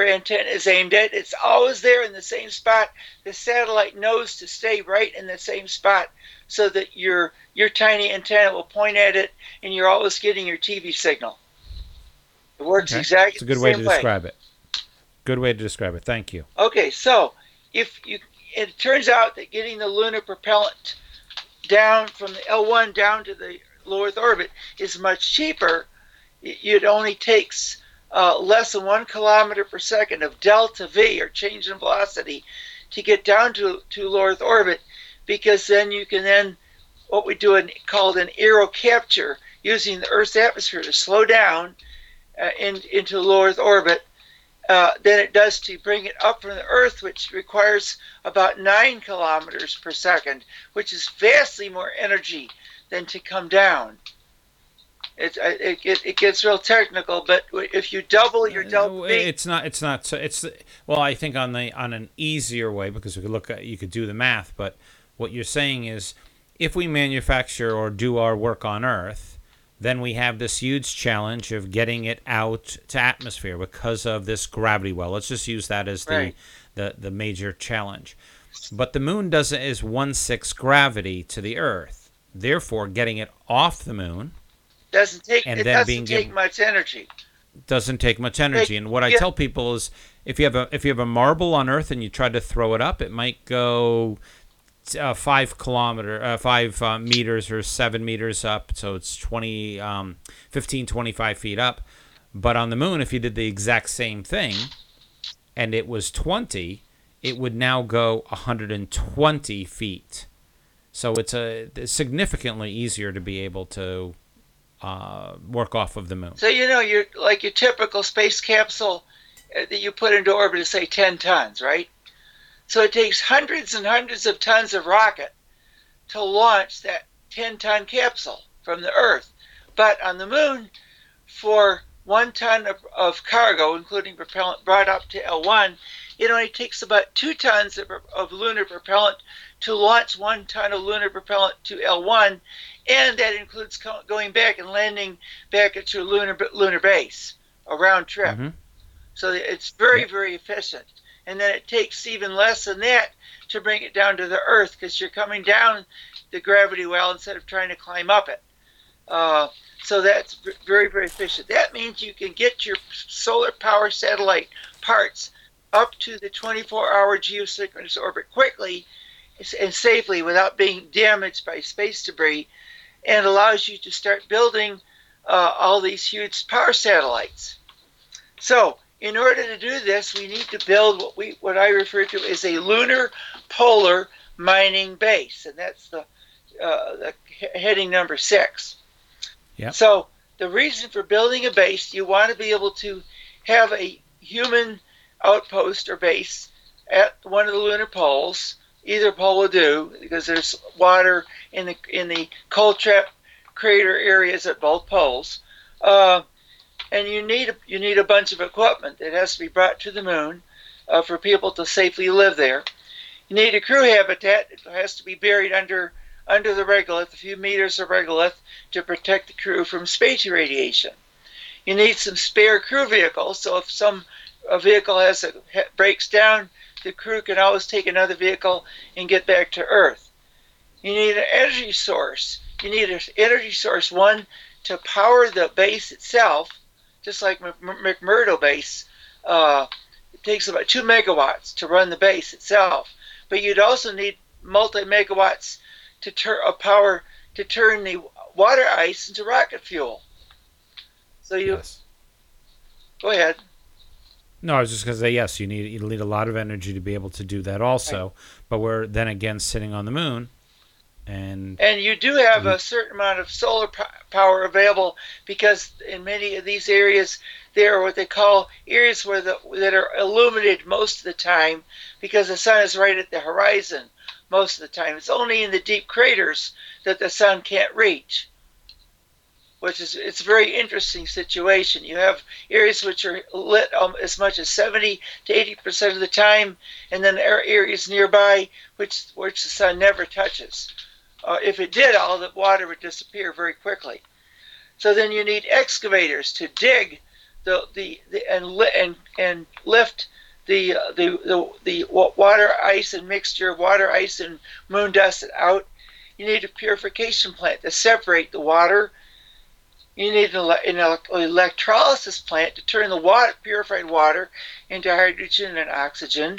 antenna is aimed at. It's always there in the same spot. The satellite knows to stay right in the same spot so that your tiny antenna will point at it, and you're always getting your TV signal. It works exactly the same way. It's a good way to describe it. Good way to describe it. Thank you. Okay, so it turns out that getting the lunar propellant down from the L1 down to the low Earth orbit is much cheaper. It only takes less than 1 kilometer per second of delta V, or change in velocity, to get down to low Earth orbit, because then you can what we do called an aerocapture, using the Earth's atmosphere to slow down into low Earth orbit than it does to bring it up from the Earth, which requires about 9 kilometers per second, which is vastly more energy than to come down. It gets real technical, but if you double your delta V, well, I think on an easier way, because you could do the math, but what you're saying is, if we manufacture or do our work on Earth, then we have this huge challenge of getting it out to atmosphere because of this gravity well. Let's just use that as the major challenge. But the moon is 1/6 gravity to the Earth. Therefore, getting it off the moon doesn't take much energy. Doesn't take much energy. And what I tell people is, if you have a marble on Earth and you try to throw it up, it might go 5 meters or 7 meters up. So it's 25 feet up. But on the moon, if you did the exact same thing and it was 20, it would now go 120 feet. So it's significantly easier to be able to work off of the moon. So you're like your typical space capsule that you put into orbit is, say, 10 tons, right? So it takes hundreds and hundreds of tons of rocket to launch that 10-ton capsule from the Earth. But on the moon, for 1 ton of cargo, including propellant brought up to L1, it only takes about 2 tons of lunar propellant to launch 1 ton of lunar propellant to L1, and that includes going back and landing back at your lunar base, a round trip. Mm-hmm. So it's very, very efficient. And then it takes even less than that to bring it down to the Earth, because you're coming down the gravity well instead of trying to climb up it. So that's very, very efficient. That means you can get your solar power satellite parts up to the 24-hour geosynchronous orbit quickly and safely without being damaged by space debris, and allows you to start building all these huge power satellites. So in order to do this, we need to build what I refer to as a lunar polar mining base, and that's the heading number 6. Yeah. So the reason for building a base, you want to be able to have a human outpost or base at one of the lunar poles. Either pole will do, because there's water in the cold trap crater areas at both poles, and you need a bunch of equipment that has to be brought to the moon for people to safely live there. You need a crew habitat. It has to be buried under the regolith, a few meters of regolith, to protect the crew from space irradiation. You need some spare crew vehicles, so if a vehicle breaks down, the crew can always take another vehicle and get back to Earth. You need an energy source. You need an energy source, one, to power the base itself, just like McMurdo base takes about 2 megawatts to run the base itself, but you'd also need multi-megawatts to power to turn the water ice into rocket fuel. So you go ahead. No, I was just going to say, yes, you'll need a lot of energy to be able to do that also. Right. But we're then again sitting on the moon. And you do have a certain amount of solar power available, because in many of these areas, there are what they call areas where that are illuminated most of the time because the sun is right at the horizon most of the time. It's only in the deep craters that the sun can't reach, which is it's a very interesting situation. You have areas which are lit as much as 70 to 80% of the time, and then there are areas nearby which the sun never touches. If it did, all the water would disappear very quickly. So then you need excavators to dig and lift the water ice and mixture of water ice and moon dust out. You need a purification plant to separate the water. You need an electrolysis plant to turn the water, purified water, into hydrogen and oxygen.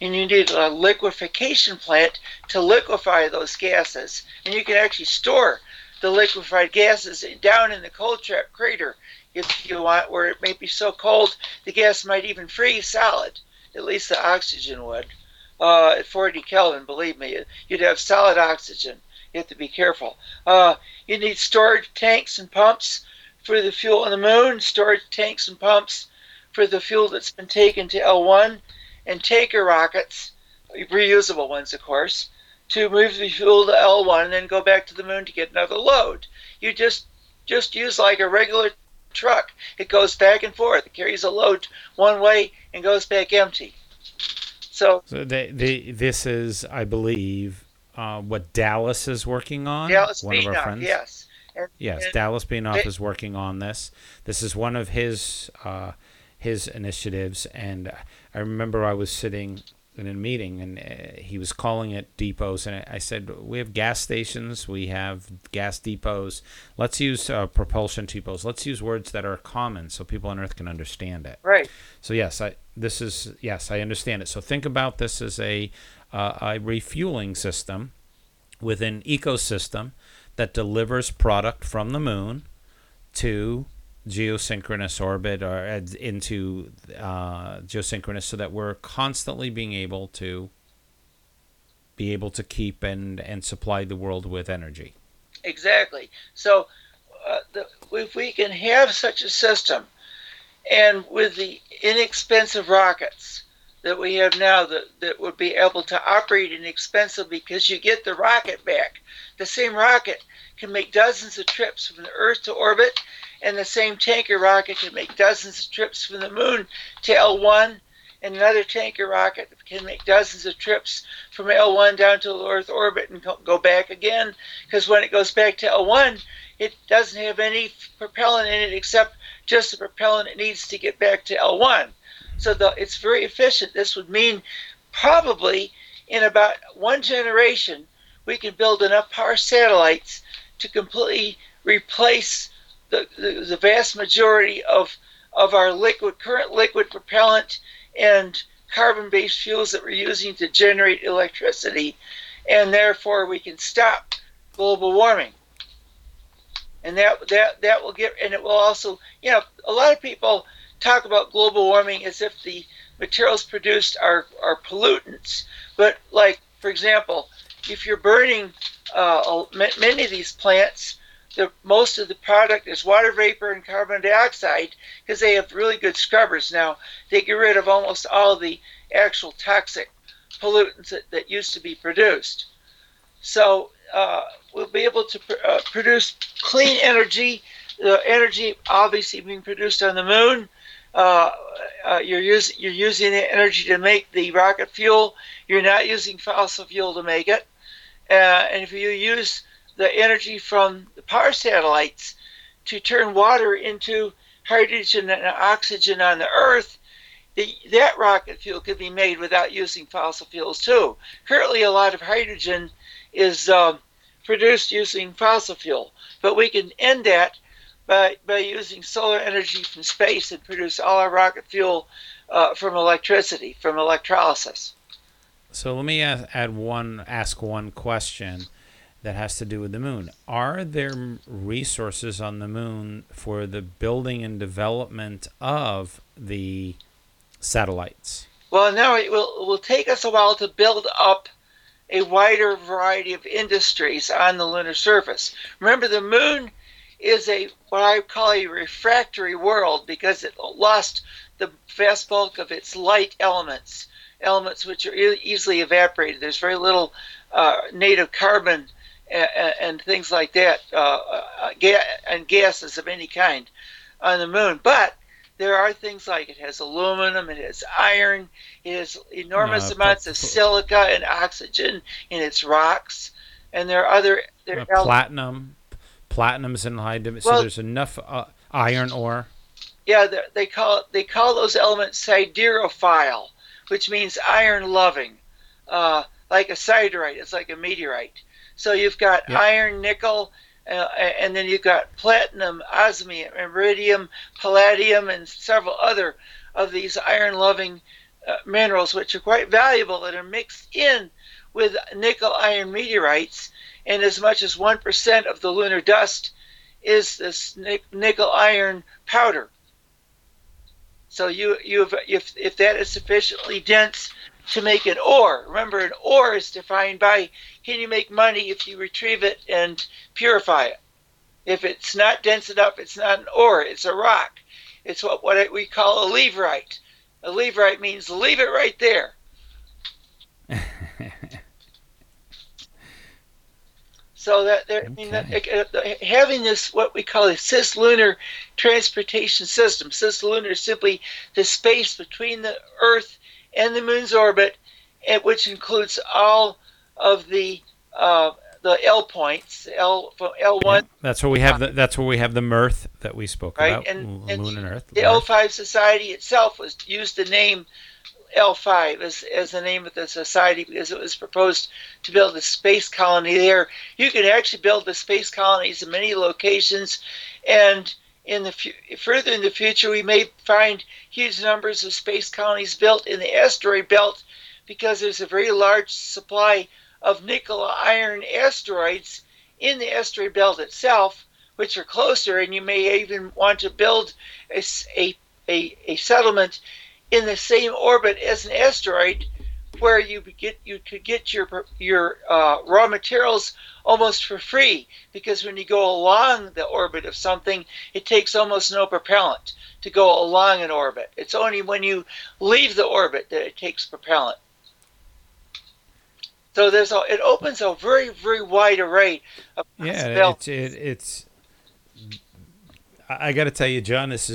And you need a liquefaction plant to liquefy those gases. And you can actually store the liquefied gases down in the cold trap crater if you want, where it may be so cold the gas might even freeze solid. At least the oxygen would. At 40 Kelvin, believe me, you'd have solid oxygen. You have to be careful. You need storage tanks and pumps for the fuel on the moon, storage tanks and pumps for the fuel that's been taken to L1, and taker rockets, reusable ones, of course, to move the fuel to L1 and then go back to the moon to get another load. You just use like a regular truck. It goes back and forth. It carries a load one way and goes back empty. So this is, I believe, what Dallas is working on. Dallas Beanoff, one of our friends. Yes. And Dallas Beanoff is working on this. This is one of his initiatives, and I remember I was sitting in a meeting, and he was calling it depots, and I said, we have gas stations, we have gas depots. Let's use propulsion depots. Let's use words that are common so people on Earth can understand it. Right. So, yes, I understand it. So think about this as a refueling system with an ecosystem that delivers product from the moon to geosynchronous orbit or into geosynchronous, so that we're constantly being able to keep and supply the world with energy. Exactly. So if we can have such a system, and with the inexpensive rockets that we have now that would be able to operate inexpensively, because you get the rocket back. The same rocket can make dozens of trips from the Earth to orbit, and the same tanker rocket can make dozens of trips from the moon to L1, and another tanker rocket can make dozens of trips from L1 down to the Earth orbit and go back again, because when it goes back to L1, it doesn't have any propellant in it except just the propellant it needs to get back to L1. So it's very efficient. This would mean probably in about one generation, we can build enough power satellites to completely replace the vast majority of our current liquid propellant and carbon-based fuels that we're using to generate electricity, and therefore we can stop global warming. And that will get, and it will also, a lot of people talk about global warming as if the materials produced are pollutants. But like, for example, if you're burning many of these plants, most of the product is water vapor and carbon dioxide, because they have really good scrubbers now. They get rid of almost all the actual toxic pollutants that used to be produced. So we'll be able to produce clean energy, the energy obviously being produced on the moon. You're using the energy to make the rocket fuel. You're not using fossil fuel to make it. And if you use the energy from the power satellites to turn water into hydrogen and oxygen on the Earth, that rocket fuel could be made without using fossil fuels too. Currently, a lot of hydrogen is produced using fossil fuel, but we can end that by using solar energy from space and produce all our rocket fuel from electricity, from electrolysis. So let me ask one question that has to do with the moon. Are there resources on the moon for the building and development of the satellites? Well, no, it will take us a while to build up a wider variety of industries on the lunar surface. Remember, the moon is a what I call a refractory world because it lost the vast bulk of its light elements which are easily evaporated. There's very little native carbon and things like that, and gases of any kind on the moon. But there are things like it has aluminum, it has iron, it has enormous amounts of silica and oxygen in its rocks, and there are other platinum. Platinum's in high demand, so there's enough iron ore. Yeah, they call those elements siderophile, which means iron loving, like a siderite. It's like a meteorite. So you've got iron, nickel, and then you've got platinum, osmium, iridium, palladium, and several other of these iron-loving minerals, which are quite valuable and are mixed in with nickel-iron meteorites. And as much as 1% of the lunar dust is this nickel-iron powder. So if that is sufficiently dense to make an ore. Remember, an ore is defined by, can you make money if you retrieve it and purify it? If it's not dense enough, it's not an ore, it's a rock. It's what we call a leaverite. A leaverite means leave it right there. So having this, what we call a cislunar transportation system. Cislunar is simply the space between the Earth and the moon's orbit, which includes all of the L points, L1. That's where we have the Mirth that we spoke about, and Moon and Earth. The L5 Society itself used the name L5 as the name of the society because it was proposed to build a space colony there. You can actually build the space colonies in many locations, and further in the future, we may find huge numbers of space colonies built in the asteroid belt because there's a very large supply of nickel-iron asteroids in the asteroid belt itself, which are closer, and you may even want to build a settlement in the same orbit as an asteroid where you could get your raw materials almost for free, because when you go along the orbit of something, it takes almost no propellant to go along an orbit. It's only when you leave the orbit that it takes propellant. So it opens a very, very wide array of possibilities. Yeah, I got to tell you, John, this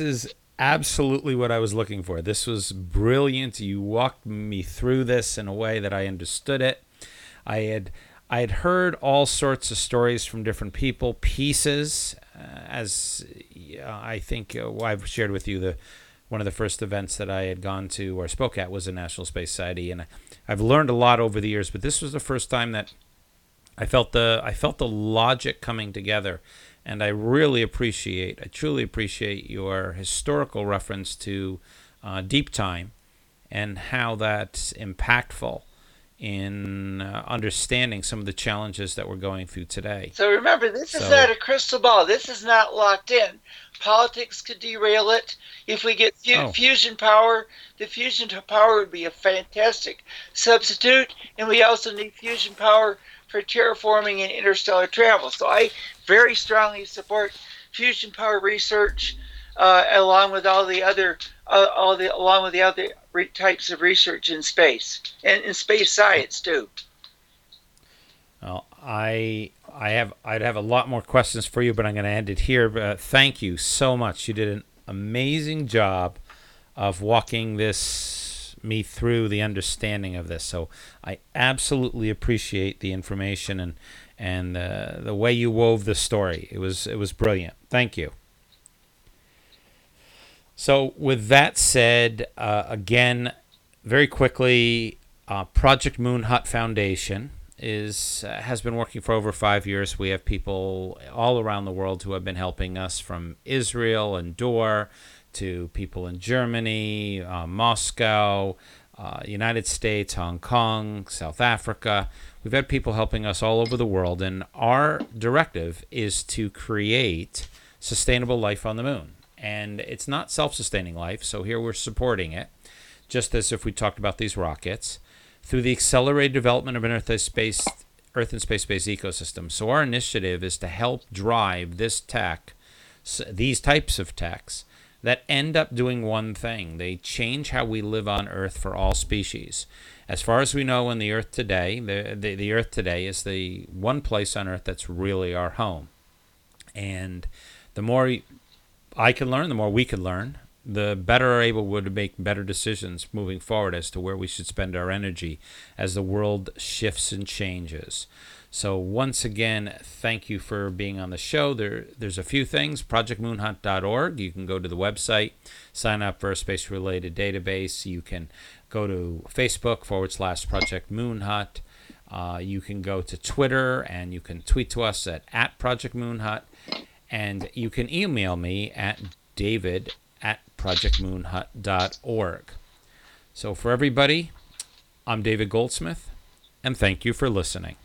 is absolutely what I was looking for. This was brilliant. You walked me through this in a way that I understood it. I had heard all sorts of stories from different people, pieces, as I think I've shared with you, one of the first events that I had gone to or spoke at was the National Space Society, and I've learned a lot over the years, but this was the first time that I felt the logic coming together. And I really truly appreciate your historical reference to deep time and how that's impactful in understanding some of the challenges that we're going through today. So remember, this is not a crystal ball. This is not locked in. Politics could derail it. If we get fusion power, the fusion power would be a fantastic substitute. And we also need fusion power for terraforming and interstellar travel. So I very strongly support fusion power research, along with all the other types of research in space and in space science too. Well, I'd have a lot more questions for you, but I'm going to end it here. Thank you so much. You did an amazing job of walking me through the understanding of this, so I absolutely appreciate the information and the way you wove the story. It was brilliant. Thank you. So with that said, again, very quickly, Project Moon Hut Foundation has been working for over 5 years. We have people all around the world who have been helping us, from Israel and Dor to people in Germany, Moscow, United States, Hong Kong, South Africa. We've had people helping us all over the world, and our directive is to create sustainable life on the moon. And it's not self-sustaining life, so here we're supporting it, just as if we talked about these rockets, through the accelerated development of an Earth and space-based ecosystem. So our initiative is to help drive this tech, these types of techs, that end up doing one thing. They change how we live on Earth for all species. As far as we know, in the Earth today, the Earth today is the one place on Earth that's really our home. And the more I can learn, the more we can learn, the better able we're to make better decisions moving forward as to where we should spend our energy as the world shifts and changes. So once again, thank you for being on the show. There's a few things. ProjectMoonHut.org. You can go to the website, sign up for a space-related database. You can go to Facebook.com/Project Moon Hut. You can go to Twitter, and you can tweet to us at @ProjectMoonHut. And you can email me at david@projectmoonhut.org. So for everybody, I'm David Goldsmith, and thank you for listening.